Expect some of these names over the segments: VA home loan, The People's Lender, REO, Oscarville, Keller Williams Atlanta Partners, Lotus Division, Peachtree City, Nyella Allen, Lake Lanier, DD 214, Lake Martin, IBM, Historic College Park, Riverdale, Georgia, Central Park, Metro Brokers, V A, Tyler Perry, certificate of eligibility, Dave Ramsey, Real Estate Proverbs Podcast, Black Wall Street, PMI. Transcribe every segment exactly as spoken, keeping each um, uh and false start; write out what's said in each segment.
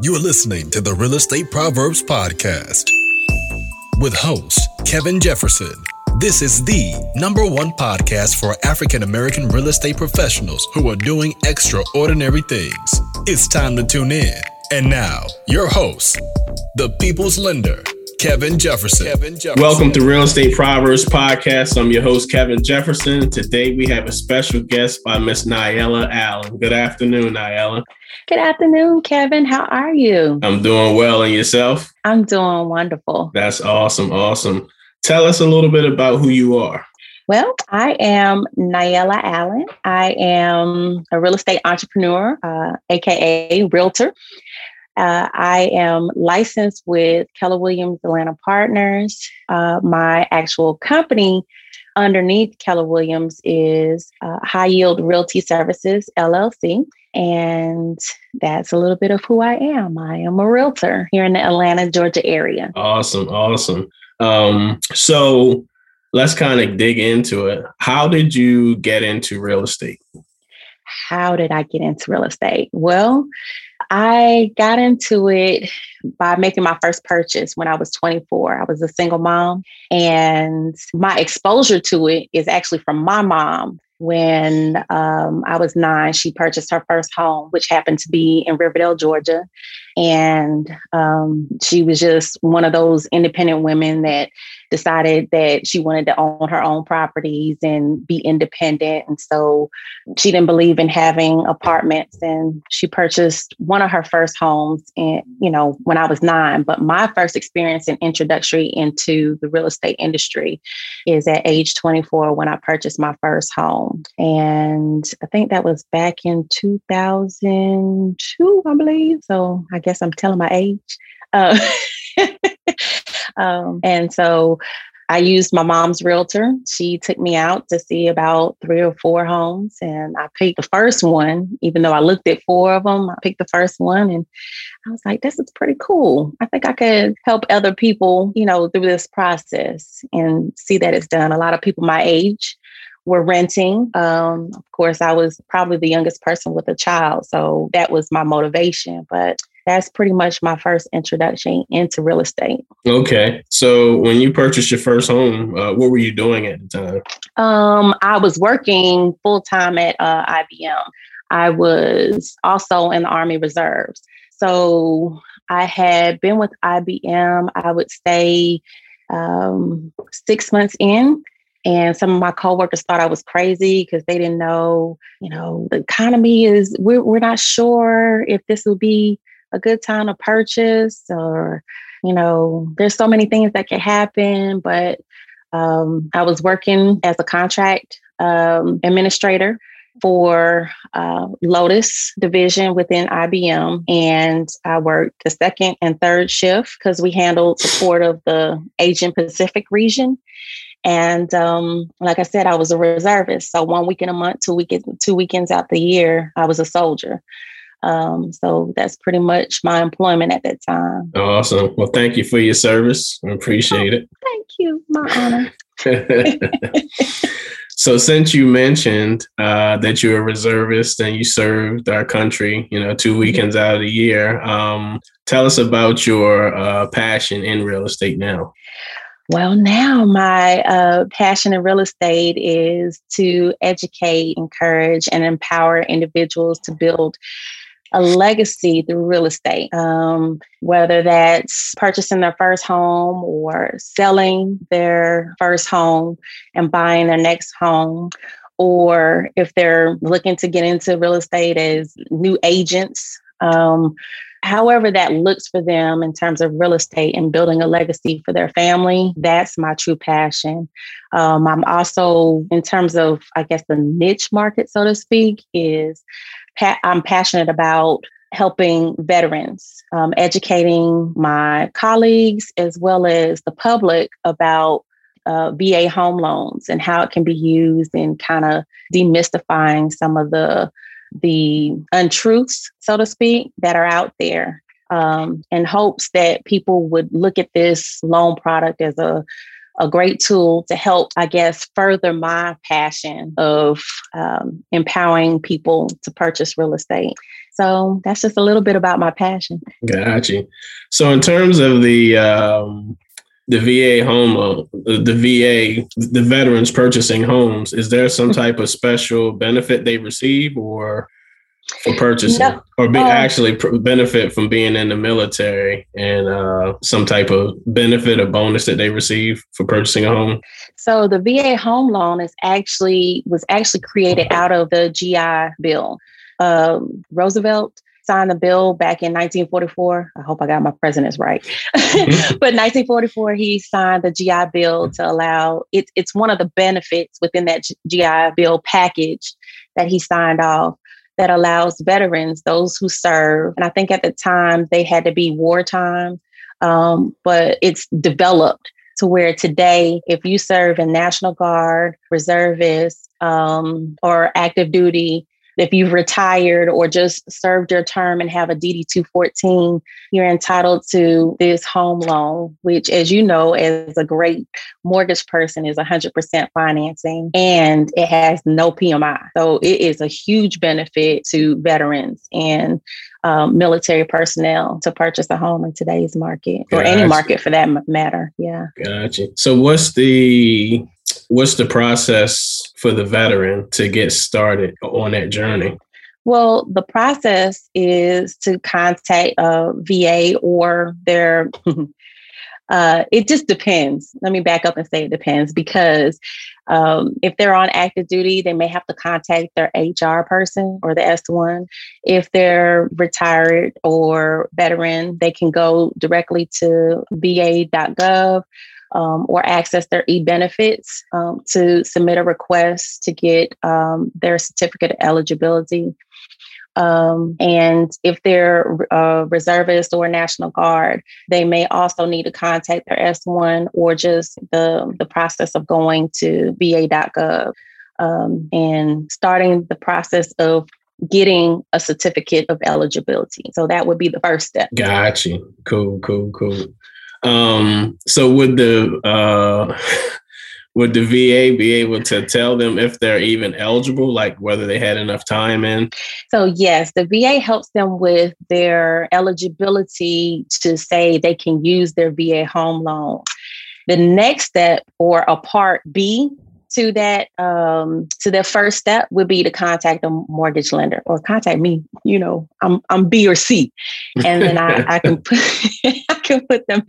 You are listening to the Real Estate Proverbs Podcast with host Kevin Jefferson. This is the number one podcast for African-American real estate professionals who are doing extraordinary things. It's time to tune in. And now, your host, the People's Lender, Kevin Jefferson. Kevin Jefferson. Welcome to Real Estate Proverbs Podcast. I'm your host, Kevin Jefferson. Today, we have a special guest by Miss Nyella Allen. Good afternoon, Nyella. Good afternoon, Kevin. How are you? I'm doing well. And yourself? I'm doing wonderful. That's awesome. Awesome. Tell us a little bit about who you are. Well, I am Nyella Allen. I am a real estate entrepreneur, uh, a k a realtor. Uh, I am licensed with Keller Williams Atlanta Partners. Uh, my actual company underneath Keller Williams is uh, High Yield Realty Services, L L C. And that's a little bit of who I am. I am a realtor here in the Atlanta, Georgia area. Awesome. Awesome. Um, so let's kind of dig into it. How did you get into real estate? How did I get into real estate? Well, I got into it by making my first purchase when I was twenty-four. I was a single mom, and my exposure to it is actually from my mom. When um, I was nine, she purchased her first home, which happened to be in Riverdale, Georgia. And um, she was just one of those independent women that decided that she wanted to own her own properties and be independent. And so she didn't believe in having apartments. And she purchased one of her first homes, in, you know, when I was nine. But my first experience and introductory into the real estate industry is at age twenty-four when I purchased my first home. And I think that was back in two thousand two, I believe. So I guess I'm telling my age. Uh, um, and so I used my mom's realtor. She took me out to see about three or four homes, and I picked the first one. Even though I looked at four of them, I picked the first one, and I was like, this is pretty cool. I think I could help other people, you know, through this process and see that it's done. A lot of people my age were renting. Um, of course, I was probably the youngest person with a child, so that was my motivation. But that's pretty much my first introduction into real estate. Okay. So when you purchased your first home, uh, what were you doing at the time? Um, I was working full-time at uh, I B M. I was also in the Army Reserves. So I had been with I B M, I would say um, six months in. And some of my coworkers thought I was crazy because they didn't know, you know, the economy is, we're, we're not sure if this will be a good time to purchase, or, you know, there's so many things that can happen. But um, I was working as a contract um, administrator for uh, Lotus Division within I B M. And I worked the second and third shift because we handled support of the Asian Pacific region. And um, like I said, I was a reservist. So one weekend a month, two, week- two weekends out the year, I was a soldier. Um, so that's pretty much my employment at that time. Awesome. Well, thank you for your service. I appreciate oh, it. Thank you. My honor. So since you mentioned uh, that you're a reservist and you served our country, you know, two weekends out of the year, um, tell us about your uh, passion in real estate now. Well, now my uh, passion in real estate is to educate, encourage, and empower individuals to build a legacy through real estate, um, whether that's purchasing their first home or selling their first home and buying their next home, or if they're looking to get into real estate as new agents. Um, However that looks for them in terms of real estate and building a legacy for their family, that's my true passion. Um, I'm also, in terms of, I guess, the niche market, so to speak, is pa- I'm passionate about helping veterans, um, educating my colleagues as well as the public about Uh, V A home loans and how it can be used, and kind of demystifying some of the the untruths, so to speak, that are out there, um, in hopes that people would look at this loan product as a a great tool to help, I guess, further my passion of um, empowering people to purchase real estate. So that's just a little bit about my passion. Gotcha. So in terms of the um, the V A home loan, the V A, the veterans purchasing homes, is there some type of special benefit they receive or for purchasing no. or be, um, actually pr- benefit from being in the military and uh, some type of benefit or bonus that they receive for purchasing a home? So the V A home loan is actually was actually created out of the G I Bill. Um, Roosevelt signed the bill back in nineteen forty-four. I hope I got my presidents right. But nineteen forty-four, he signed the G I Bill to allow it. It's one of the benefits within that G I Bill package that he signed off that allows veterans, those who serve. And I think at the time they had to be wartime, um, but it's developed to where today, if you serve in National Guard, reservists, um, or active duty, if you've retired or just served your term and have a D D two fourteen, you're entitled to this home loan, which, as you know, as a great mortgage person, is one hundred percent financing and it has no P M I. So it is a huge benefit to veterans and um, military personnel to purchase a home in today's market or gotcha. Any market for that matter. Yeah. Gotcha. So what's the... What's the process for the veteran to get started on that journey? Well, the process is to contact a V A or their, uh, it just depends. Let me back up and say it depends because um, if they're on active duty, they may have to contact their H R person or the S one. If they're retired or veteran, they can go directly to V A dot gov. Um, or access their e-benefits um, to submit a request to get um, their certificate of eligibility. Um, and if they're a reservist or National Guard, they may also need to contact their S one or just the, the process of going to V A dot gov um, and starting the process of getting a certificate of eligibility. So that would be the first step. Gotcha. Cool, cool, cool. Um, so would the, uh, would the V A be able to tell them if they're even eligible, like whether they had enough time in? So yes, the V A helps them with their eligibility to say they can use their V A home loan. The next step or a part B to that, um, to their first step would be to contact a mortgage lender or contact me, you know, I'm, I'm B or C. And then I, I can put, I can put them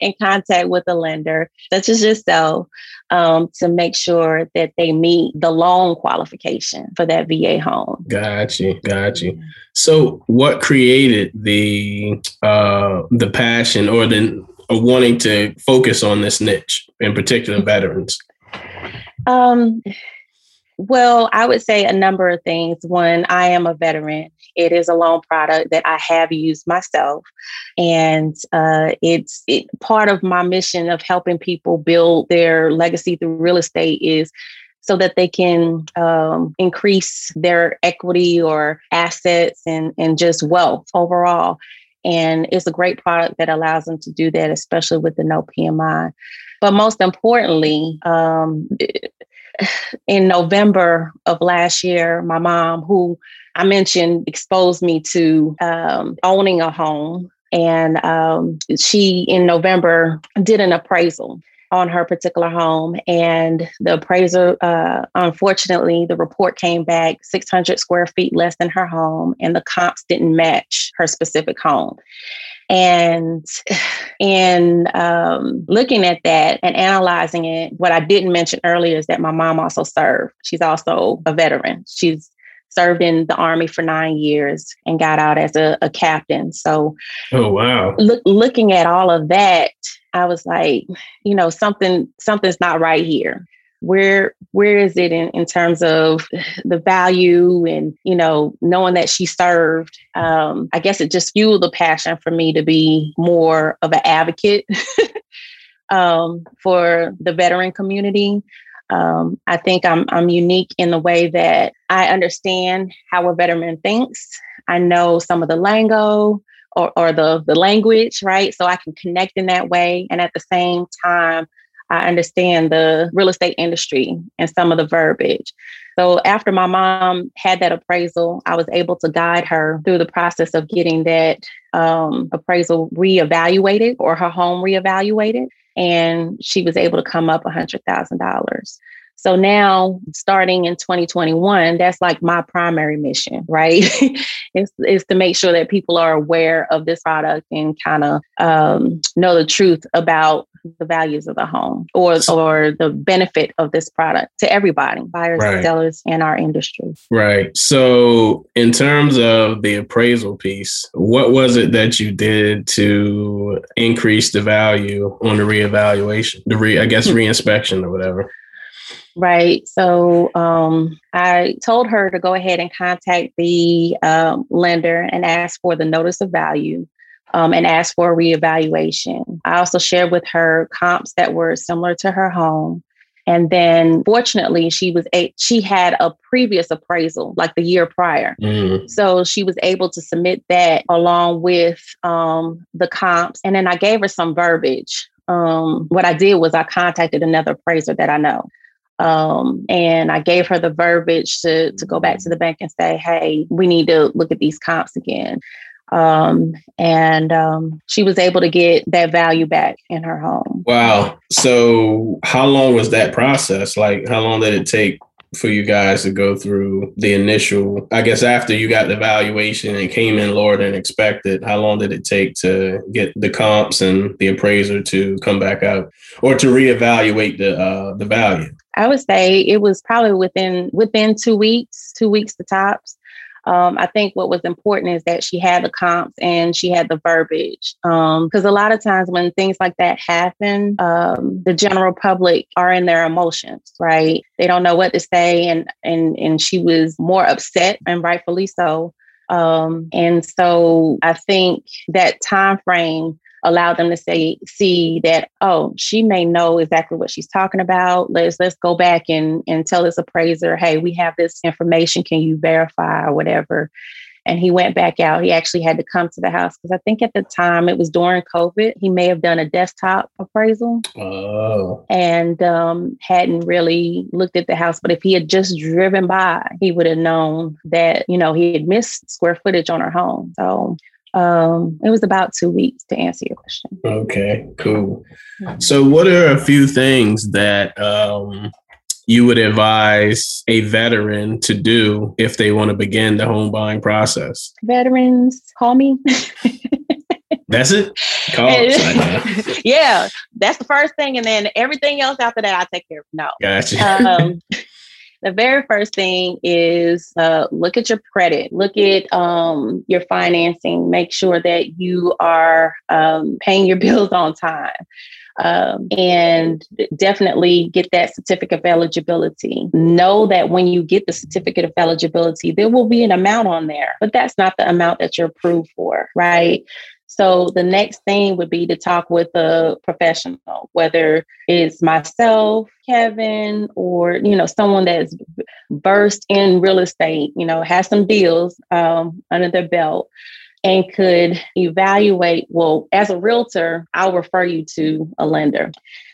in contact with a lender such as yourself um, to make sure that they meet the loan qualification for that V A home. Gotcha. Gotcha. So what created the, uh, the passion or the or wanting to focus on this niche, in particular veterans? Um, well, I would say a number of things. One, I am a veteran. It is a loan product that I have used myself. And uh, it's it, part of my mission of helping people build their legacy through real estate is so that they can um, increase their equity or assets and, and just wealth overall. And it's a great product that allows them to do that, especially with the no P M I. But most importantly, um, in November of last year, my mom, who I mentioned, exposed me to um, owning a home. And um, she, in November, did an appraisal on her particular home. And the appraiser, uh, unfortunately, the report came back six hundred square feet less than her home. And the comps didn't match her specific home. And and um, looking at that and analyzing it, what I didn't mention earlier is that my mom also served. She's also a veteran. She's served in the Army for nine years and got out as a, a captain. So, oh wow! Look, looking at all of that, I was like, you know, something something's not right here. Where where is it in, in terms of the value and, you know, knowing that she served? Um, I guess it just fueled the passion for me to be more of an advocate um, for the veteran community. Um, I think I'm I'm unique in the way that I understand how a veteran thinks. I know some of the lingo or, or the the language, right? So I can connect in that way. And at the same time, I understand the real estate industry and some of the verbiage. So after my mom had that appraisal, I was able to guide her through the process of getting that um, appraisal reevaluated or her home reevaluated. And she was able to come up one hundred thousand dollars. So now, starting in twenty twenty-one, that's like my primary mission, right? It's, it's to make sure that people are aware of this product and kind of um, know the truth about the values of the home or or the benefit of this product to everybody, buyers right. and sellers in our industry. Right. So in terms of the appraisal piece, what was it that you did to increase the value on the reevaluation, the re, I guess, reinspection or whatever? Right. So um, I told her to go ahead and contact the um, lender and ask for the notice of value um, and ask for a reevaluation. I also shared with her comps that were similar to her home. And then fortunately, she was a, she had a previous appraisal like the year prior. Mm. So she was able to submit that along with um, the comps. And then I gave her some verbiage. Um, what I did was I contacted another appraiser that I know. Um, and I gave her the verbiage to, to go back to the bank and say, hey, we need to look at these comps again. Um, and um, she was able to get that value back in her home. Wow. So how long was that process? Like, how long did it take for you guys to go through the initial, I guess, after you got the valuation and came in lower than expected, how long did it take to get the comps and the appraiser to come back out or to reevaluate the uh, the value? I would say it was probably within within two weeks, two weeks to tops. Um, I think what was important is that she had the comps and she had the verbiage. Um, because a lot of times when things like that happen, um, the general public are in their emotions, right? They don't know what to say. And and and she was more upset, and rightfully so. Um, and so I think that time frame allowed them to say, see that, oh, she may know exactly what she's talking about. Let's let's go back and, and tell this appraiser, hey, we have this information. Can you verify or whatever? And he went back out. He actually had to come to the house because I think at the time it was during COVID. He may have done a desktop appraisal oh. and um, hadn't really looked at the house. But if he had just driven by, he would have known that, you know, he had missed square footage on her home. So Um, it was about two weeks to answer your question. Okay, cool. So what are a few things that um, you would advise a veteran to do if they want to begin the home buying process? Veterans, call me. That's it? Call us. Yeah, that's the first thing. And then everything else after that, I take care of. No. Gotcha. Um, The very first thing is uh, look at your credit, look at um, your financing, make sure that you are um, paying your bills on time. Um, and definitely get that certificate of eligibility. Know that when you get the certificate of eligibility, there will be an amount on there, but that's not the amount that you're approved for, right? So the next thing would be to talk with a professional, whether it's myself, Kevin, or, you know, someone that's versed in real estate, you know, has some deals um, under their belt and could evaluate. Well, as a realtor, I'll refer you to a lender,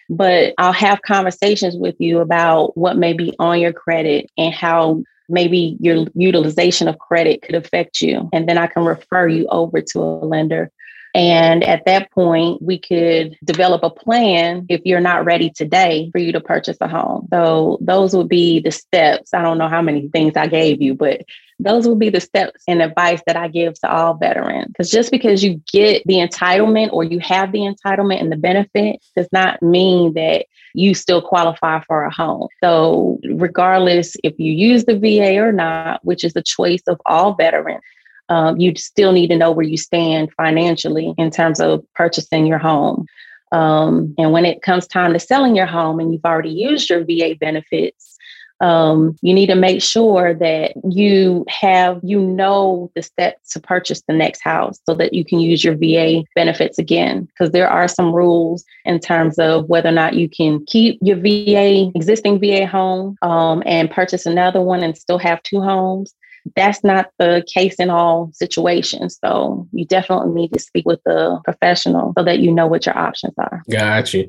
but I'll have conversations with you about what may be on your credit and how maybe your utilization of credit could affect you. And then I can refer you over to a lender. And at that point, we could develop a plan if you're not ready today for you to purchase a home. So those would be the steps. I don't know how many things I gave you, but those would be the steps and advice that I give to all veterans. Because just because you get the entitlement or you have the entitlement and the benefit does not mean that you still qualify for a home. So regardless if you use the V A or not, which is the choice of all veterans, Um, you still need to know where you stand financially in terms of purchasing your home. Um, and when it comes time to selling your home and you've already used your V A benefits, um, you need to make sure that you have, you know, the steps to purchase the next house so that you can use your V A benefits again, because there are some rules in terms of whether or not you can keep your V A, existing V A home um, and purchase another one and still have two homes. That's not the case in all situations. So you definitely need to speak with a professional so that you know what your options are. Gotcha.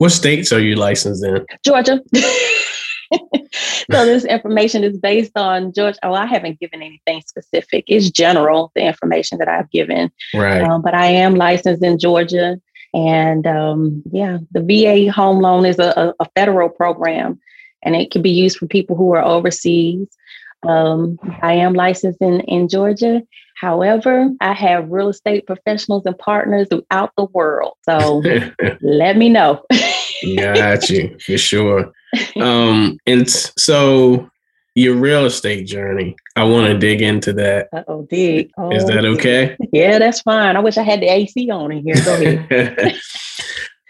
What states are you licensed in? Georgia. So this information is based on Georgia. Oh, I haven't given anything specific. It's general, the information that I've given. Right. Um, but I am licensed in Georgia. And um, yeah, the V A home loan is a, a federal program, and it can be used for people who are overseas. Um, I am licensed in, in Georgia. However, I have real estate professionals and partners throughout the world. So let me know. Got you, for sure. Um, and so your real estate journey, I want to dig into that. Uh-oh, dig. Oh, is that okay? Yeah, that's fine. I wish I had the A C on in here. Go ahead.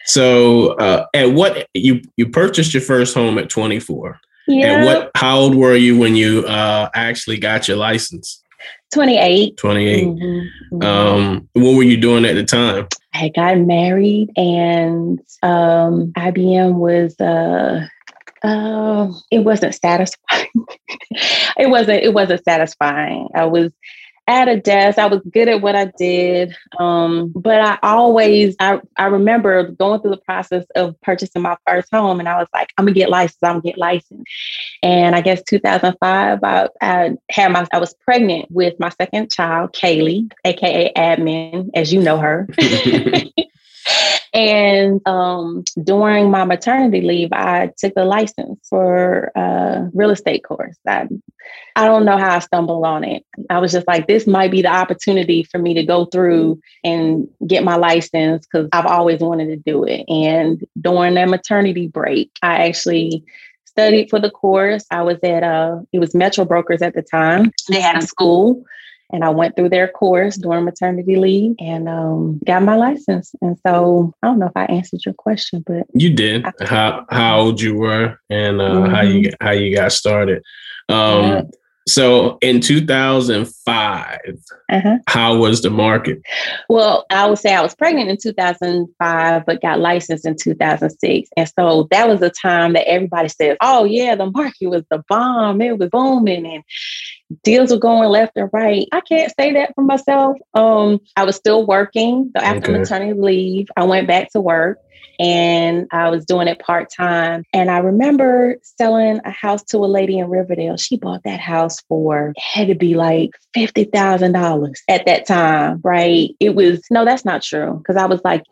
So uh, at what, you, you purchased your first home at twenty-four. Yeah. And what, how old were you when you uh, actually got your license? twenty-eight. twenty-eight. Mm-hmm. Um, what were you doing at the time? I had gotten married, and um, I B M was, uh, uh, it wasn't satisfying. it wasn't, it wasn't satisfying. I was at a desk. I was good at what I did. Um, but I always, I, I remember going through the process of purchasing my first home, and I was like, I'm gonna get licensed. I'm gonna get licensed. And I guess two thousand five, I, I had my, I was pregnant with my second child, Kaylee, A K A Admin, as you know her. And um, during my maternity leave, I took a license for a uh, real estate course. I, I don't know how I stumbled on it. I was just like, this might be the opportunity for me to go through and get my license, because I've always wanted to do it. And during that maternity break, I actually studied for the course. I was at, uh, it was Metro Brokers at the time. They had a school. And I went through their course during maternity leave, and um, got my license. And so I don't know if I answered your question, but you did. I- how how old you were, and uh, mm-hmm. how you how you got started. Um, yeah. So in two thousand five, uh-huh. how was the market? Well, I would say I was pregnant in two thousand five, but got licensed in two thousand six. And so that was a time that everybody said, oh, yeah, the market was the bomb. It was booming, and deals were going left and right. I can't say that for myself. Um, I was still working. So after okay. maternity leave, I went back to work. And I was doing it part time. And I remember selling a house to a lady in Riverdale. She bought that house for, it had to be like fifty thousand dollars at that time, right? It was, no, that's not true. Because I was like,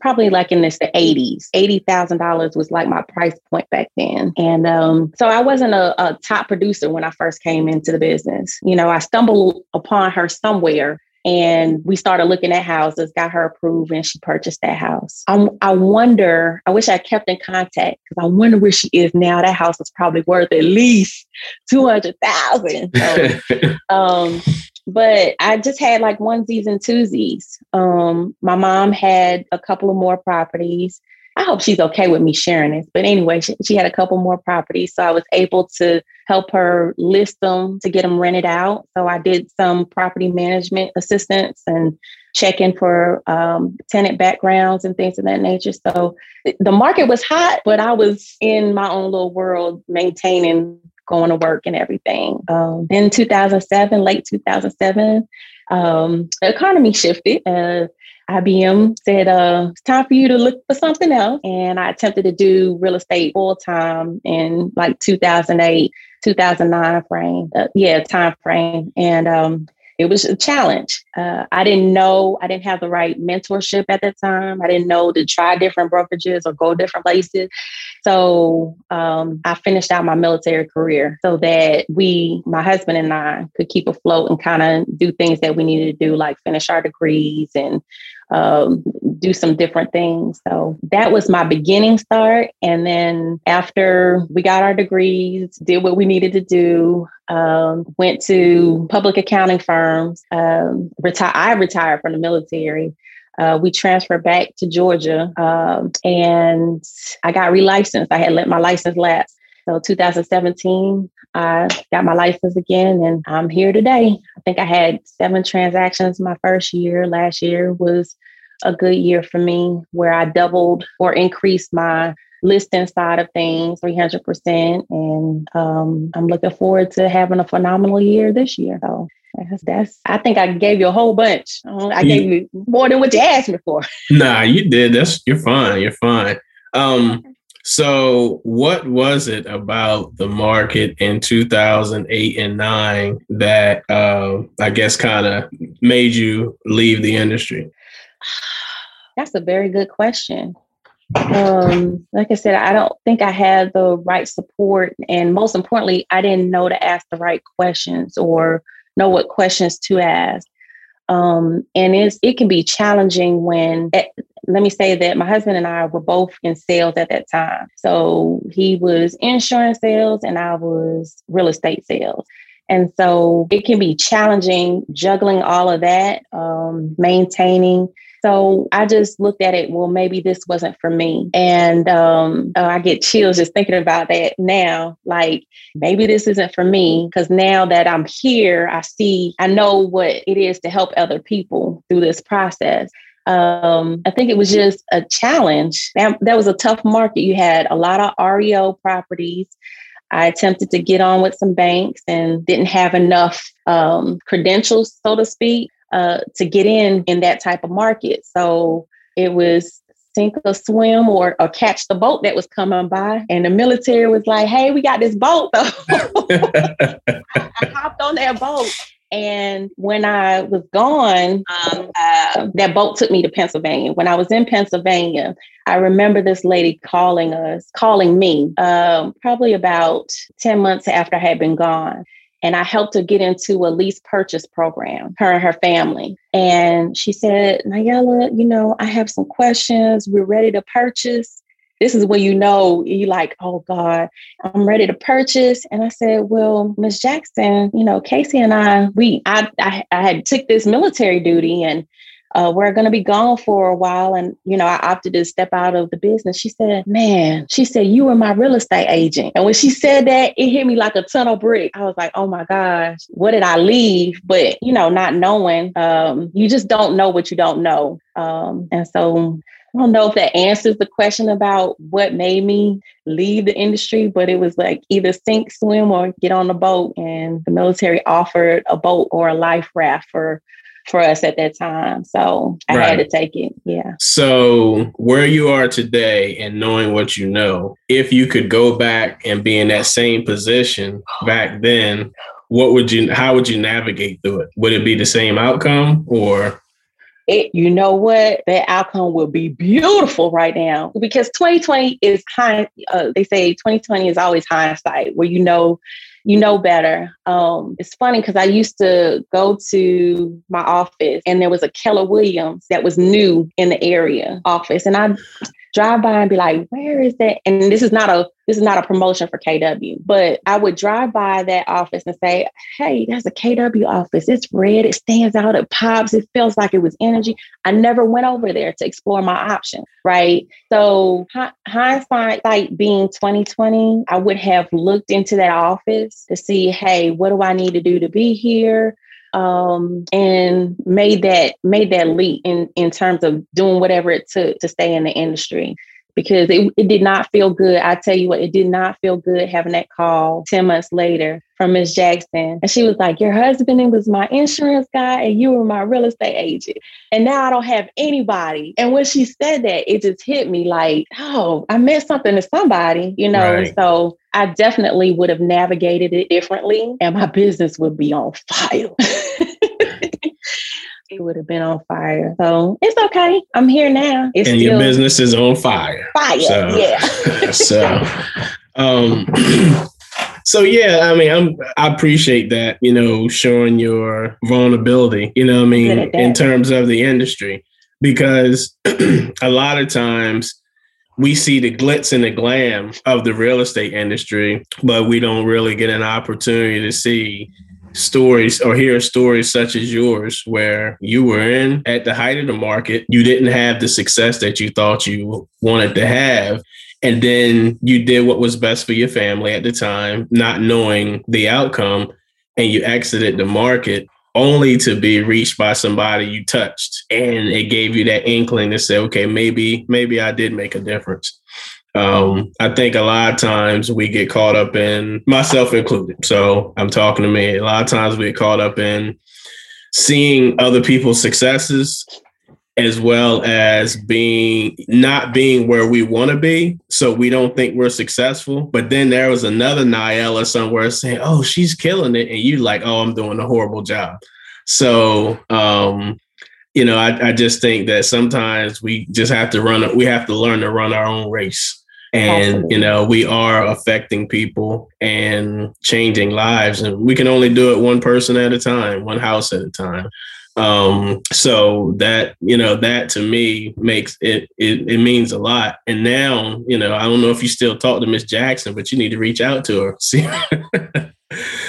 probably like in this, the eighties, eighty thousand dollars was like my price point back then. And um, so I wasn't a, a top producer when I first came into the business. You know, I stumbled upon her somewhere. And we started looking at houses, got her approved, and she purchased that house. I'm, I wonder, I wish I kept in contact, because I wonder where she is now. That house is probably worth at least two hundred thousand dollars. So, um, but I just had like onesies and twosies. Um, my mom had a couple of more properties. I hope she's okay with me sharing this. But anyway, she, she had a couple more properties. So I was able to help her list them to get them rented out. So I did some property management assistance and checking for um, tenant backgrounds and things of that nature. So the market was hot, but I was in my own little world, maintaining, going to work and everything. Um, in two thousand seven, late two thousand seven, um, the economy shifted. Uh, I B M said, uh, it's time for you to look for something else. And I attempted to do real estate full time in like two thousand eight, two thousand nine frame. Uh, yeah, time frame. And um, it was a challenge. Uh, I didn't know, I didn't have the right mentorship at that time. I didn't know to try different brokerages or go different places. So um, I finished out my military career so that we, my husband and I, could keep afloat and kind of do things that we needed to do, like finish our degrees and um, do some different things. So that was my beginning start. And then after we got our degrees, did what we needed to do, um, went to public accounting firms, um, reti- I retired from the military. Uh, we transferred back to Georgia, um, and I got relicensed. I had let my license lapse. So two thousand seventeen, I got my license again, and I'm here today. I think I had seven transactions my first year. Last year was a good year for me, where I doubled or increased my listing side of things three hundred percent. And um, I'm looking forward to having a phenomenal year this year. So That's, that's, I think I gave you a whole bunch. I gave you more than what you asked me for. Nah, you did. That's, you're fine. You're fine. Um, so what was it about the market in two thousand eight and nine that uh, I guess kind of made you leave the industry? That's a very good question. Um, like I said, I don't think I had the right support. And most importantly, I didn't know to ask the right questions or know what questions to ask. Um, and it's, it can be challenging when, at, let me say that my husband and I were both in sales at that time. So he was insurance sales and I was real estate sales. And so it can be challenging juggling all of that, um, maintaining. So I just looked at it, well, maybe this wasn't for me. And um, oh, I get chills just thinking about that now, like maybe this isn't for me, because now that I'm here, I see, I know what it is to help other people through this process. Um, I think it was just a challenge. That, that was a tough market. You had a lot of R E O properties. I attempted to get on with some banks and didn't have enough um, credentials, so to speak. Uh, to get in in that type of market. So it was sink or swim or, or catch the boat that was coming by. And the military was like, hey, we got this boat. So I, I hopped on that boat. And when I was gone, um, uh, that boat took me to Pennsylvania. When I was in Pennsylvania, I remember this lady calling us, calling me um, probably about ten months after I had been gone. And I helped her get into a lease purchase program, her and her family. And she said, Nyella, you know, I have some questions. We're ready to purchase. This is when you know, you're like, oh, God, I'm ready to purchase. And I said, well, Miz Jackson, you know, Casey and I, we, I, I, I had took this military duty and uh, we're going to be gone for a while. And, you know, I opted to step out of the business. She said, man, she said, you were my real estate agent. And when she said that, it hit me like a ton of bricks. I was like, oh my gosh, what did I leave? But, you know, not knowing, um, you just don't know what you don't know. Um, and so I don't know if that answers the question about what made me leave the industry, but it was like either sink, swim, or get on the boat. And the military offered a boat or a life raft for for us at that time. So I right. had to take it. Yeah. So where you are today and knowing what you know, if you could go back and be in that same position back then, what would you, how would you navigate through it? Would it be the same outcome or? It, you know what? That outcome will be beautiful right now because twenty twenty is high. Uh, they say twenty twenty is always hindsight where, you know, you know better. Um, it's funny because I used to go to my office and there was a Keller Williams that was new in the area office. And I'd drive by and be like, where is that? And this is not a this is not a promotion for K W, but I would drive by that office and say, hey, there's a K W office. It's red. It stands out. It pops. It feels like it was energy. I never went over there to explore my options. Right. So hindsight, like being twenty twenty, I would have looked into that office to see, hey, what do I need to do to be here? Um, and made that made that leap in, in terms of doing whatever it took to stay in the industry. Because it, it did not feel good. I tell you what, it did not feel good having that call ten months later from Miz Jackson. And she was like, your husband was my insurance guy and you were my real estate agent. And now I don't have anybody. And when she said that, it just hit me like, oh, I meant something to somebody, you know. Right. So I definitely would have navigated it differently and my business would be on fire. It would have been on fire. So it's okay. I'm here now. It's and still your business is on fire. Fire. So, yeah. so, um, so yeah, I mean, I'm, I appreciate that, you know, showing your vulnerability, you know what I mean, in terms of the industry, because a lot of times we see the glitz and the glam of the real estate industry, but we don't really get an opportunity to see stories or hear stories such as yours where you were in at the height of the market, you didn't have the success that you thought you wanted to have. And then you did what was best for your family at the time, not knowing the outcome. And you exited the market only to be reached by somebody you touched. And it gave you that inkling to say, okay, maybe, maybe I did make a difference. Um, I think a lot of times we get caught up in, myself included. So I'm talking to me. A lot of times we get caught up in seeing other people's successes as well as being not being where we want to be. So we don't think we're successful. But then there was another Nyella somewhere saying, oh, she's killing it. And you like, oh, I'm doing a horrible job. So, um, you know, I, I just think that sometimes we just have to run. We have to learn to run our own race. And, you know, we are affecting people and changing lives. And we can only do it one person at a time, one house at a time. Um, so that, you know, that to me makes it, it, it means a lot. And now, you know, I don't know if you still talk to Miss Jackson, but you need to reach out to her. See?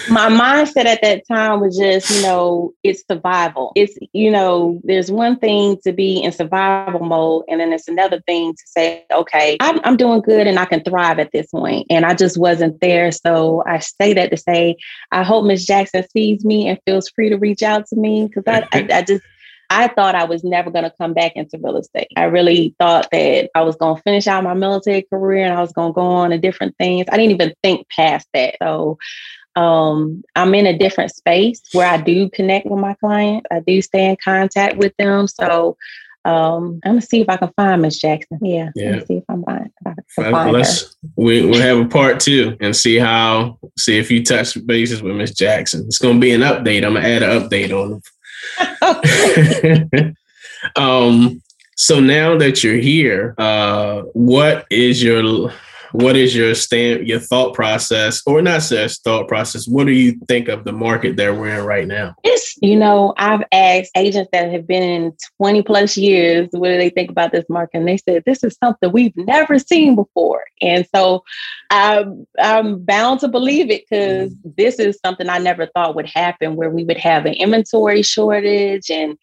My mindset at that time was just, you know, it's survival. It's, you know, there's one thing to be in survival mode. And then it's another thing to say, okay, I'm, I'm doing good and I can thrive at this point. And I just wasn't there. So I say that to say, I hope Miz Jackson sees me and feels free to reach out to me. Cause I, I, I just, I thought I was never going to come back into real estate. I really thought that I was going to finish out my military career and I was going to go on to different things. I didn't even think past that. So Um, I'm in a different space where I do connect with my clients. I do stay in contact with them. So um, I'm going to see if I can find Miss Jackson. Yeah. yeah. I'm going to see if, I'm find, if I can find Let's, her. We, we'll have a part two and see how, see if you touch bases with Miss Jackson. It's going to be an update. I'm going to add an update on them. um, so now that you're here, uh, what is your... What is your stand, your thought process, or not says thought process? What do you think of the market that we're in right now? It's, you know, I've asked agents that have been in twenty plus years, what do they think about this market? And they said, this is something we've never seen before. And so I'm, I'm bound to believe it because this is something I never thought would happen, where we would have an inventory shortage and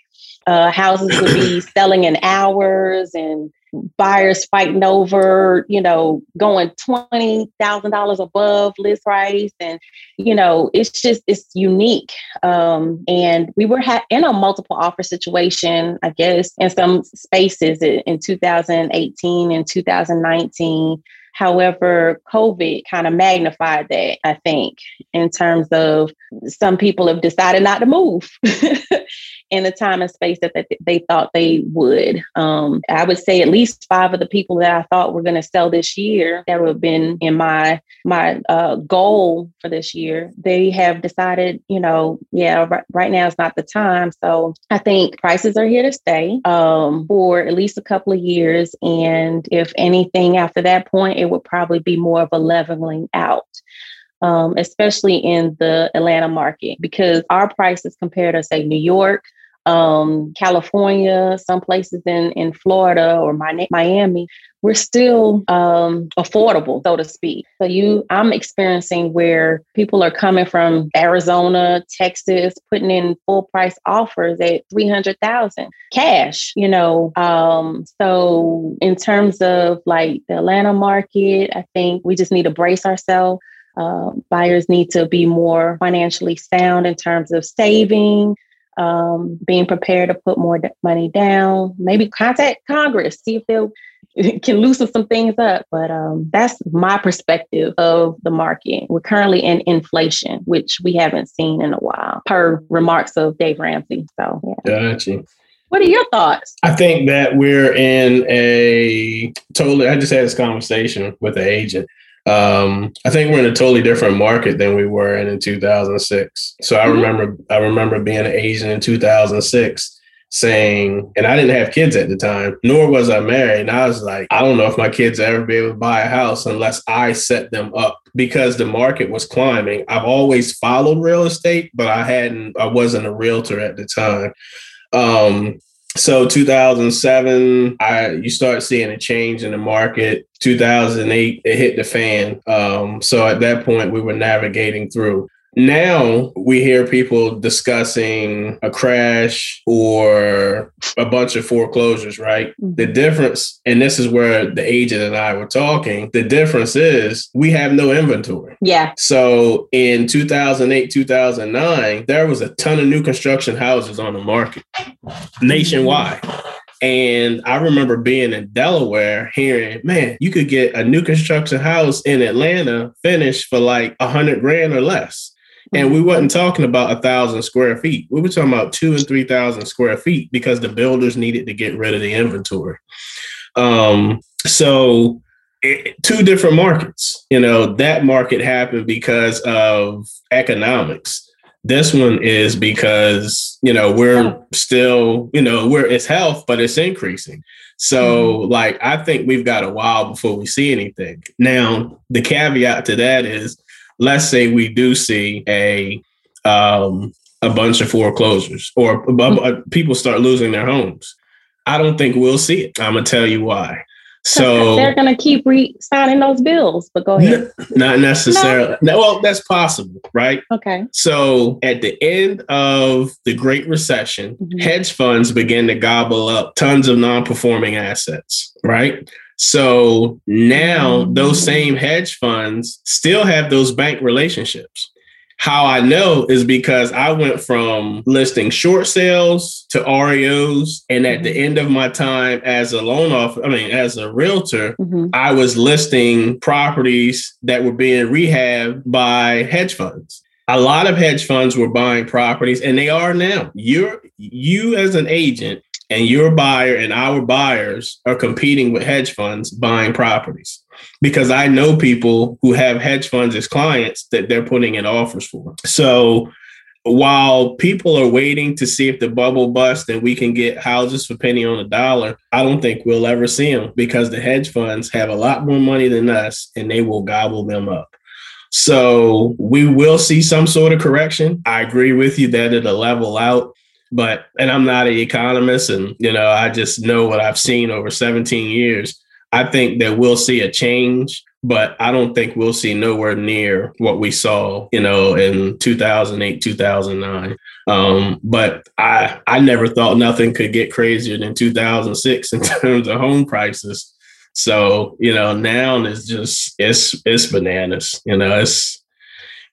uh, houses would be selling in hours and buyers fighting over, you know, going twenty thousand dollars above list price. And, you know, it's just, it's unique. Um, and we were ha- in a multiple offer situation, I guess, in some spaces in two thousand eighteen and two thousand nineteen. However, COVID kind of magnified that, I think, in terms of some people have decided not to move in the time and space that they thought they would. Um, I would say at least five of the people that I thought were going to sell this year that would have been in my my uh, goal for this year, they have decided, you know, yeah, r- right now is not the time. So I think prices are here to stay um, for at least a couple of years. And if anything, after that point, it would probably be more of a leveling out, um, especially in the Atlanta market, because our prices compared to, say, New York, um, California, some places in, in Florida or Miami, we're still um, affordable, so to speak. So you, I'm experiencing where people are coming from Arizona, Texas, putting in full price offers at three hundred thousand dollars cash, you know. Um, so in terms of like the Atlanta market, I think we just need to brace ourselves. Uh, buyers need to be more financially sound in terms of saving, um, being prepared to put more d- money down, maybe contact Congress, see if they can loosen some things up. But um, that's my perspective of the market. We're currently in inflation, which we haven't seen in a while, per remarks of Dave Ramsey. So, yeah. Gotcha. What are your thoughts? I think that we're in a totally, I just had this conversation with an agent. Um, I think we're in a totally different market than we were in in two thousand six. So I mm-hmm. remember, I remember being an agent in two thousand six saying, and I didn't have kids at the time, nor was I married. And I was like, I don't know if my kids ever be able to buy a house unless I set them up, because the market was climbing. I've always followed real estate, but I hadn't, I wasn't a realtor at the time. Um, So two thousand seven, I you start seeing a change in the market. two thousand eight, it hit the fan. Um, so at that point, we were navigating through. Now we hear people discussing a crash or a bunch of foreclosures, right? The difference, and this is where the agent and I were talking, the difference is we have no inventory. Yeah. So in two thousand eight, two thousand nine, there was a ton of new construction houses on the market nationwide. And I remember being in Delaware hearing, man, you could get a new construction house in Atlanta finished for like a hundred grand or less. And we wasn't talking about a thousand square feet. We were talking about two and three thousand square feet because the builders needed to get rid of the inventory. Um, so it, two different markets, you know, that market happened because of economics. This one is because, you know, we're still, you know, we're it's health, but it's increasing. So mm-hmm. like, I think we've got a while before we see anything. Now, the caveat to that is, let's say we do see a um, a bunch of foreclosures or mm-hmm. people start losing their homes. I don't think we'll see it. I'm going to tell you why. So they're going to keep re- signing those bills, but go ahead. Not necessarily. No. No, well, that's possible, right? Okay. So at the end of the Great Recession, mm-hmm. hedge funds began to gobble up tons of non-performing assets, right? So now mm-hmm. those same hedge funds still have those bank relationships. How I know is because I went from listing short sales to R E Os. And at mm-hmm. the end of my time as a loan officer, I mean, as a realtor, mm-hmm. I was listing properties that were being rehabbed by hedge funds. A lot of hedge funds were buying properties, and they are now. You're you as an agent and your buyer and our buyers are competing with hedge funds buying properties. Because I know people who have hedge funds as clients that they're putting in offers for. So while people are waiting to see if the bubble busts and we can get houses for penny on a dollar, I don't think we'll ever see them because the hedge funds have a lot more money than us and they will gobble them up. So we will see some sort of correction. I agree with you that it'll level out. But and I'm not an economist and, you know, I just know what I've seen over seventeen years. I think that we'll see a change, but I don't think we'll see nowhere near what we saw, you know, in two thousand eight, two thousand nine. Um, but I I never thought nothing could get crazier than two thousand six in terms of home prices. So, you know, now it's just it's it's bananas. You know, it's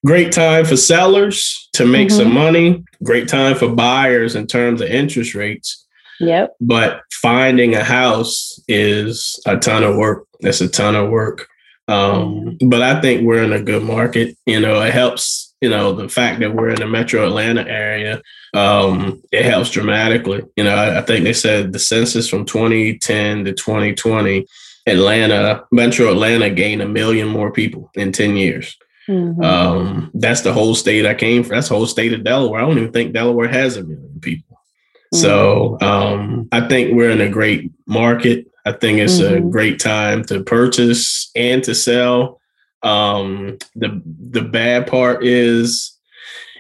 great time for sellers to make mm-hmm. some money. Great time for buyers in terms of interest rates. Yep. But finding a house is a ton of work. That's a ton of work. Um, but I think we're in a good market. You know, it helps, you know, the fact that we're in the Metro Atlanta area. Um, it helps dramatically. You know, I, I think they said the census from twenty ten to twenty twenty, Atlanta, Metro Atlanta gained a million more people in ten years. Mm-hmm. Um, that's the whole state I came from. That's the whole state of Delaware. I don't even think Delaware has a million people. So um, I think we're in a great market. I think it's mm-hmm. a great time to purchase and to sell. Um, the the bad part is,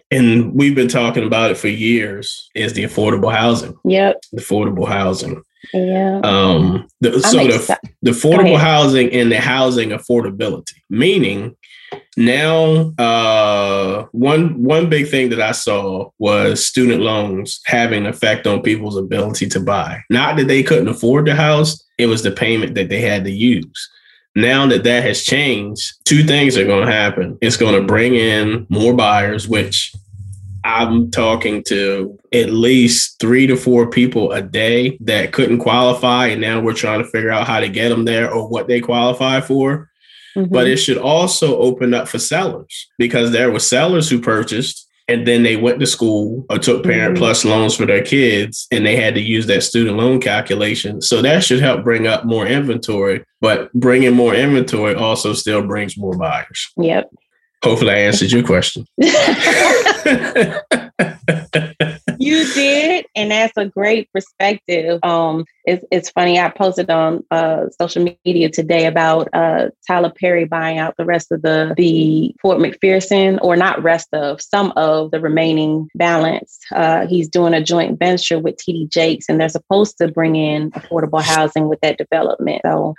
and we've been talking about it for years, is the affordable housing. Yep. The affordable housing. Yeah. Um, the, so the, the affordable housing and the housing affordability, meaning now, uh, one one big thing that I saw was student loans having an effect on people's ability to buy. Not that they couldn't afford the house. It was the payment that they had to use. Now that that has changed, two things are going to happen. It's going to bring in more buyers, which I'm talking to at least three to four people a day that couldn't qualify. And now we're trying to figure out how to get them there or what they qualify for. Mm-hmm. But it should also open up for sellers because there were sellers who purchased and then they went to school or took parent mm-hmm. plus loans for their kids and they had to use that student loan calculation. So that should help bring up more inventory, but bringing more inventory also still brings more buyers. Yep. Hopefully I answered your question. You did. And that's a great perspective. Um, it's, it's funny. I posted on uh, social media today about uh, Tyler Perry buying out the rest of the, the Fort McPherson, or not rest of, some of the remaining balance. Uh, he's doing a joint venture with T D Jakes, and they're supposed to bring in affordable housing with that development. So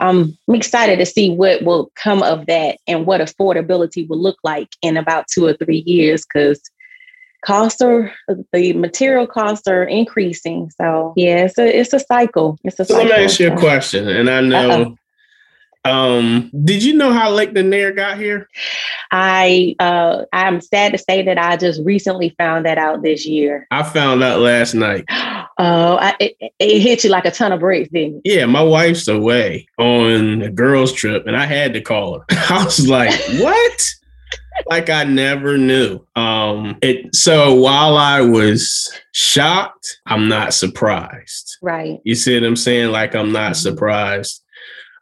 Um, I'm excited to see what will come of that and what affordability will look like in about two or three years because costs are, the material costs are increasing. So, yeah, it's a, it's a cycle. It's a so cycle. Let me ask you a question. And I know, um, did you know how Lake Lanier got here? I, uh, I'm sad to say that I just recently found that out this year. I found out last night. Oh, I, it, it hit you like a ton of bricks, didn't it? Yeah, my wife's away on a girls' trip, and I had to call her. I was like, what? like I never knew. Um, it, so while I was shocked, I'm not surprised. Right. You see what I'm saying? Like, I'm not surprised.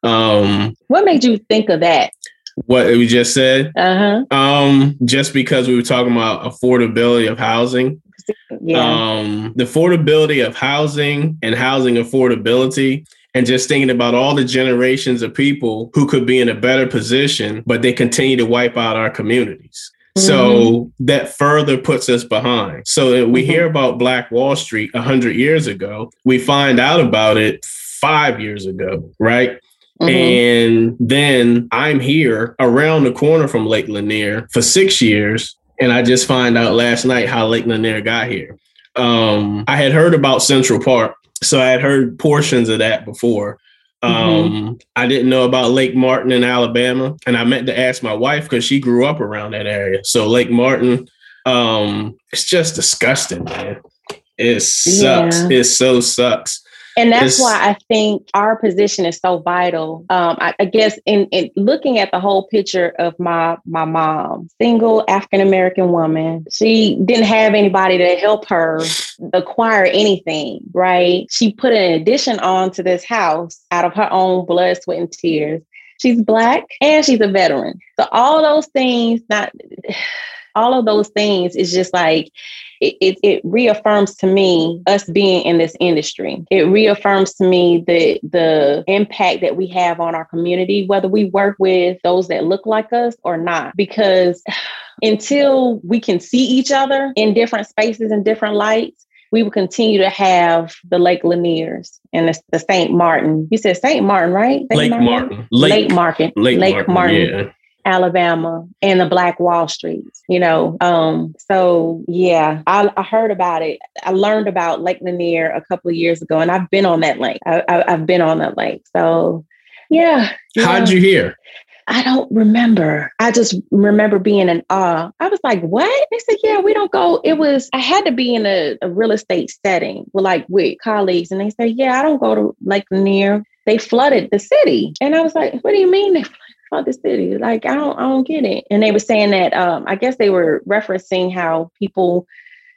Um, what made you think of that? What we just said? Uh huh. Um, just because we were talking about affordability of housing. Yeah. Um, the affordability of housing and housing affordability, and just thinking about all the generations of people who could be in a better position, but they continue to wipe out our communities. Mm-hmm. So that further puts us behind. So we mm-hmm. hear about Black Wall Street one hundred years ago. We find out about it five years ago, right? Mm-hmm. And then I'm here around the corner from Lake Lanier for six years. And I just find out last night how Lake Lanier got here. Um, I had heard about Central Park. So I had heard portions of that before. Um, mm-hmm. I didn't know about Lake Martin in Alabama. And I meant to ask my wife because she grew up around that area. So Lake Martin, um, it's just disgusting, man. It sucks. Yeah. It so sucks. And that's it's, why I think our position is so vital. Um, I, I guess in, in looking at the whole picture of my my mom, single African-American woman, she didn't have anybody to help her acquire anything, right? She put an addition on to this house out of her own blood, sweat, and tears. She's Black and she's a veteran. So all those things, not all of those things is just like, It, it, it reaffirms to me us being in this industry. It reaffirms to me the the impact that we have on our community, whether we work with those that look like us or not, because until we can see each other in different spaces and different lights, we will continue to have the Lake Laniers and the, the Saint Martin. You said Saint Martin, right? Saint Lake Martin. Martin. Lake, Lake Martin. Lake, Lake Martin. Martin. Yeah. Alabama and the Black Wall Street, you know. Um, so, yeah, I, I heard about it. I learned about Lake Lanier a couple of years ago, and I've been on that lake. I, I, I've been on that lake. So, yeah. You How'd know, you hear? I don't remember. I just remember being in awe. I was like, what? They said, yeah, we don't go. It was, I had to be in a, a real estate setting with like with colleagues. And they said, yeah, I don't go to Lake Lanier. They flooded the city. And I was like, what do you mean they flooded? About the city, like I don't, I don't get it. And they were saying that, um, I guess they were referencing how people,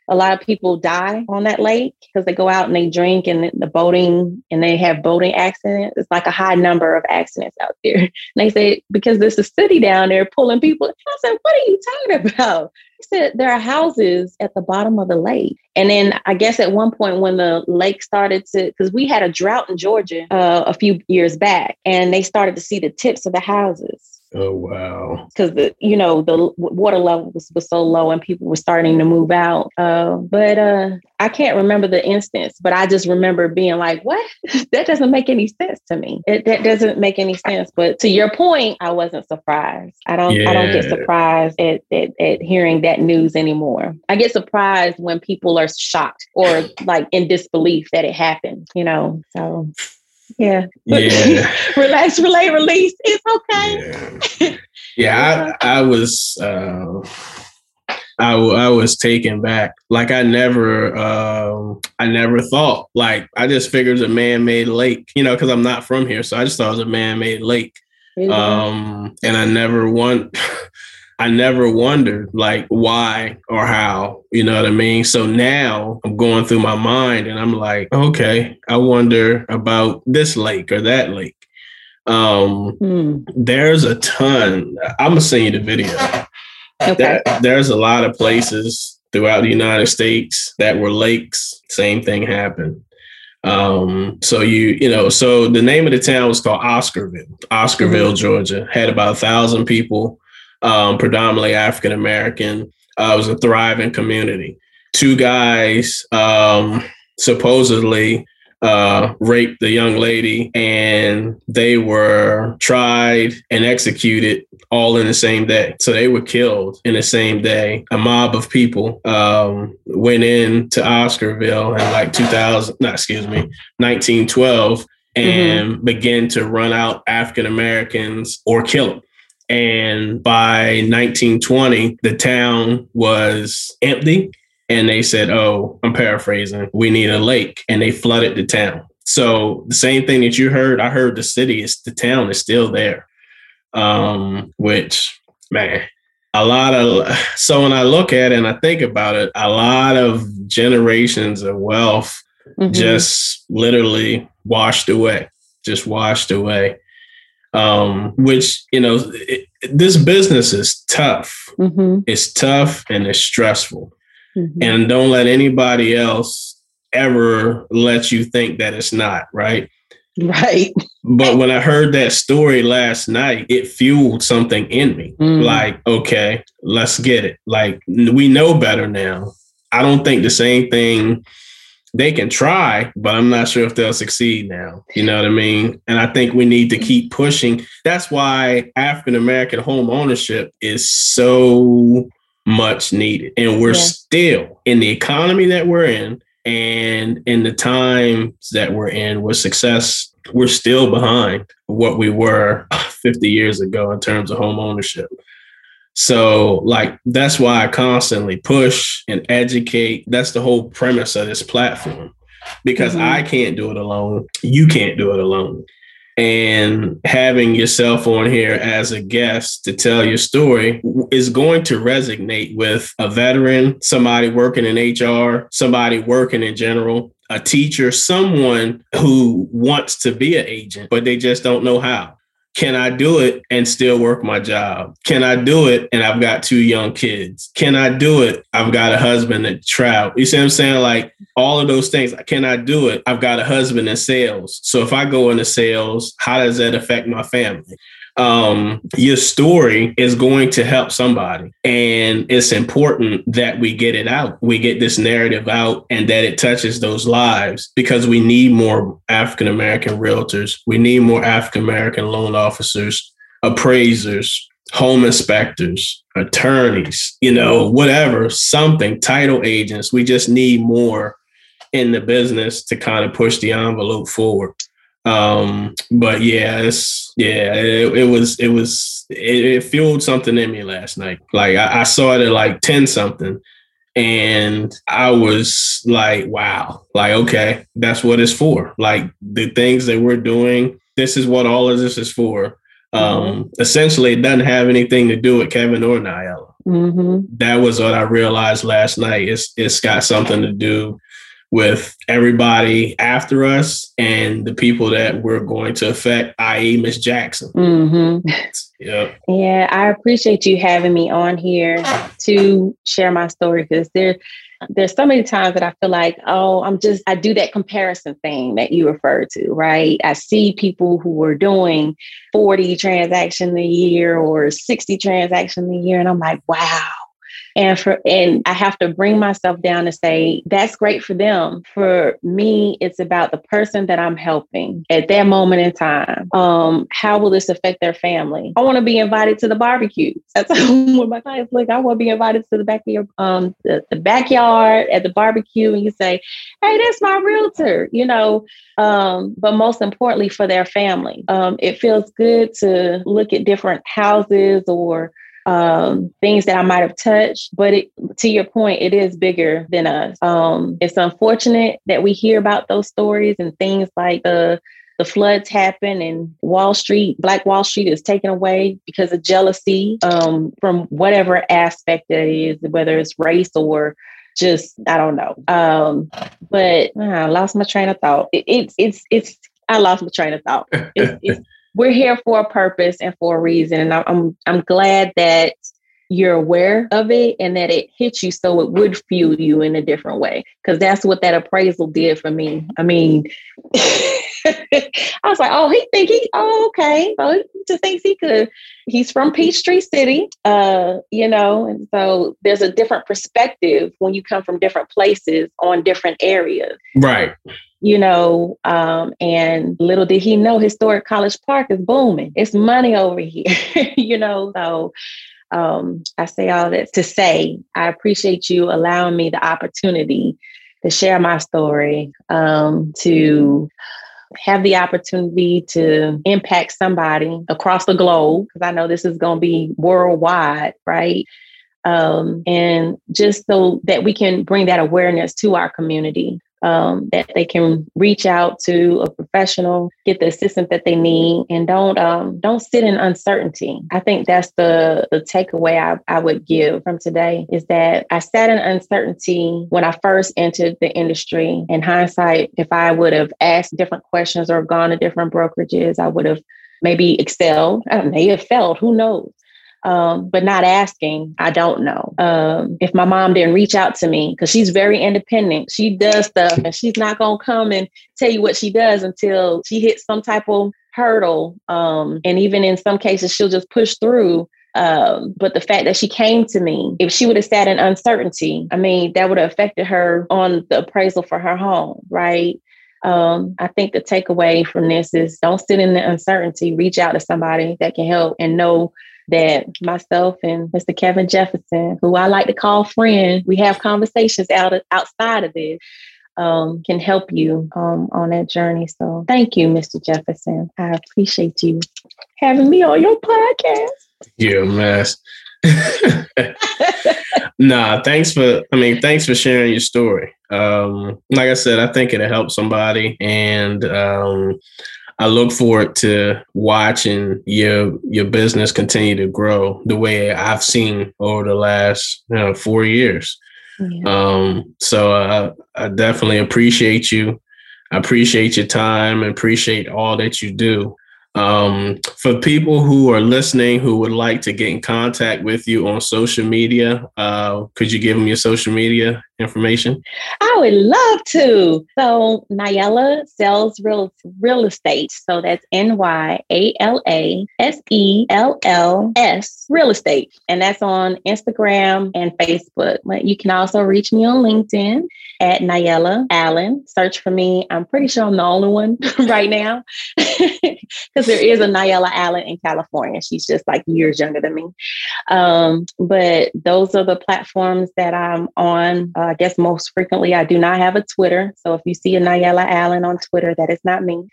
a lot of people die on that lake because they go out and they drink and the boating and they have boating accidents. It's like a high number of accidents out there. And they said because there's a city down there pulling people. And I said, what are you talking about? They said there are houses at the bottom of the lake. And then I guess at one point when the lake started to, because we had a drought in Georgia uh, a few years back, and they started to see the tips of the houses. Oh, wow. Because, you know, the water level was, was so low and people were starting to move out. Uh, but uh, I can't remember the instance, but I just remember being like, what? That doesn't make any sense to me. It, that doesn't make any sense. But to your point, I wasn't surprised. I don't yeah. I don't get surprised at, at, at hearing that news anymore. I get surprised when people are shocked or like in disbelief that it happened, you know, so. Yeah. yeah. Relax, relay, release. It's okay. Yeah, yeah I, I was uh, I, I was taken back. Like I never uh, I never thought, like I just figured it was a man-made lake, you know, because I'm not from here. So I just thought it was a man-made lake. Mm-hmm. Um, and I never want I never wondered like why or how, you know what I mean? So now I'm going through my mind and I'm like, okay, I wonder about this lake or that lake. Um, mm. There's a ton. I'm gonna send you the video. Okay. That, there's a lot of places throughout the United States that were lakes. Same thing happened. Um, so you, you know, so the name of the town was called Oscarville, Oscarville, mm-hmm. Georgia. Had about a thousand people. Um, predominantly African-American. Uh, it was a thriving community. Two guys um, supposedly uh, raped the young lady and they were tried and executed all in the same day. So they were killed in the same day. A mob of people um, went in to Oscarville in like two thousand, no, excuse me, nineteen twelve and mm-hmm. began to run out African-Americans or kill them. And by nineteen twenty, the town was empty. And they said, oh, I'm paraphrasing, we need a lake. And they flooded the town. So the same thing that you heard, I heard the city, is the town is still there, um, which, man, a lot of, so when I look at it and I think about it, a lot of generations of wealth mm-hmm. just literally washed away, just washed away. Um, which, you know, it, this business is tough. Mm-hmm. It's tough and it's stressful. Mm-hmm. And don't let anybody else ever let you think that it's not, right? Right. But when I heard that story last night, it fueled something in me. Mm. Like, okay, let's get it. Like, we know better now. I don't think the same thing, they can try, but I'm not sure if they'll succeed now. You know what I mean? And I think we need to keep pushing. That's why African-American home ownership is so much needed. And we're yeah. still in the economy that we're in. And in the times that we're in with success, we're still behind what we were fifty years ago in terms of home ownership. So like, that's why I constantly push and educate. That's the whole premise of this platform, because mm-hmm. I can't do it alone. You can't do it alone. And having yourself on here as a guest to tell your story is going to resonate with a veteran, somebody working in H R, somebody working in general, a teacher, someone who wants to be an agent, but they just don't know how. Can I do it and still work my job? Can I do it? And I've got two young kids. Can I do it? I've got a husband that travels. You see what I'm saying? Like all of those things. Can I do it? I've got a husband in sales. So if I go into sales, how does that affect my family? Um, your story is going to help somebody. And it's important that we get it out. We get this narrative out and that it touches those lives, because we need more African-American realtors. We need more African-American loan officers, appraisers, home inspectors, attorneys, you know, whatever, something, title agents. We just need more in the business to kind of push the envelope forward. Um, but yeah, it's, yeah, it, it was, it was, it, it fueled something in me last night. Like I, I saw it at like ten something and I was like, wow, like, okay, that's what it's for. Like the things that we're doing, this is what all of this is for. Um, mm-hmm. Essentially, it doesn't have anything to do with Kevin or Nyella. Mm-hmm. That was what I realized last night. It's, it's got something to do with everybody after us and the people that we're going to affect, that is. Miss Jackson. Mm-hmm. Yep. Yeah, I appreciate you having me on here to share my story, because there, there's so many times that I feel like, oh, I'm just, I do that comparison thing that you referred to, right? I see people who are doing forty transactions a year or sixty transactions a year, and I'm like, wow. And for and I have to bring myself down to say, that's great for them. For me, it's about the person that I'm helping at that moment in time. Um, how will this affect their family? I want to be invited to the barbecue. That's what my clients like. I want to be invited to the back of your, um, the, the backyard at the barbecue. And you say, hey, that's my realtor, you know. Um, but most importantly, for their family. Um, it feels good to look at different houses or um, things that I might have touched, but it, to your point, it is bigger than us. Um, it's unfortunate that we hear about those stories and things like the, the floods happen and Wall Street, Black Wall Street is taken away because of jealousy, um, from whatever aspect that it is, whether it's race or just, I don't know. Um, but uh, I lost my train of thought. It, it's, it's, it's, I lost my train of thought. It's, it's We're here for a purpose and for a reason. And I'm I'm glad that you're aware of it and that it hits you so it would fuel you in a different way. Because that's what that appraisal did for me. I mean, I was like, oh, he think he, oh, okay. So he just thinks he could. He's from Peachtree City, uh, you know, and so there's a different perspective when you come from different places on different areas. Right. You know, um, and little did he know, Historic College Park is booming. It's money over here, you know. So um, I say all that to say, I appreciate you allowing me the opportunity to share my story, um, to have the opportunity to impact somebody across the globe, because I know this is going to be worldwide, right? Um, and just so that we can bring that awareness to our community. um, that they can reach out to a professional, get the assistance that they need, and don't um, don't sit in uncertainty. I think that's the, the takeaway I, I would give from today is that I sat in uncertainty when I first entered the industry. In hindsight, if I would have asked different questions or gone to different brokerages, I would have maybe excelled. I may have failed. Who knows? Um, but not asking, I don't know. Um, if my mom didn't reach out to me, because she's very independent, she does stuff and she's not going to come and tell you what she does until she hits some type of hurdle. Um, and even in some cases, she'll just push through. Um, but the fact that she came to me, if she would have sat in uncertainty, I mean, that would have affected her on the appraisal for her home, right? Um, I think the takeaway from this is don't sit in the uncertainty, reach out to somebody that can help, and know that myself and Mister Kevin Jefferson, who I like to call friend, we have conversations out of, outside of this, um, can help you um, on that journey. So thank you, Mister Jefferson. I appreciate you having me on your podcast. You're a mess. Nah, thanks for, I mean, thanks for sharing your story. Um, like I said, I think it'll help somebody, and um, I look forward to watching your your business continue to grow the way I've seen over the last you know, four years. Yeah. Um, so I, I definitely appreciate you. I appreciate your time and appreciate all that you do. Um, for people who are listening, who would like to get in contact with you on social media, uh, could you give them your social media information? I would love to. So Nyella sells real, real estate. So that's N Y A L A S E L L S real estate. And that's on Instagram and Facebook. But you can also reach me on LinkedIn at Nyella Allen. Search for me. I'm pretty sure I'm the only one right now because there is a Nyella Allen in California. She's just like years younger than me. Um, but those are the platforms that I'm on. Uh, I guess most frequently, I do not have a Twitter. So if you see a Nyella Allen on Twitter, that is not me.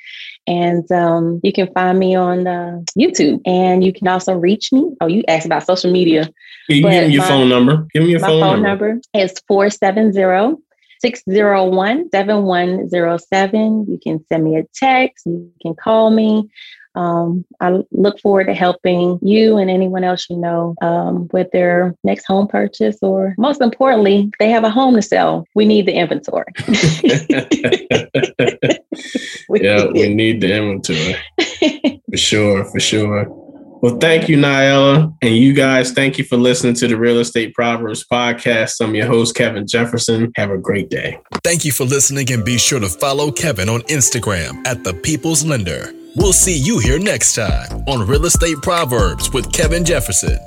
And um, you can find me on uh, YouTube, and you can also reach me. Oh, you asked about social media. You give me your my, phone number. Give me your phone, phone number. My phone number is four seven zero, six zero one, seven one zero seven. You can send me a text. You can call me. Um, I look forward to helping you and anyone else you know um, with their next home purchase, or most importantly, they have a home to sell. We need the inventory. we yeah, need we need the inventory. For sure, for sure. Well, thank you, Nyella. And you guys, thank you for listening to the Real Estate Proverbs Podcast. I'm your host, Kevin Jefferson. Have a great day. Thank you for listening, and be sure to follow Kevin on Instagram at The People's Lender. We'll see you here next time on Real Estate Proverbs with Kevin Jefferson.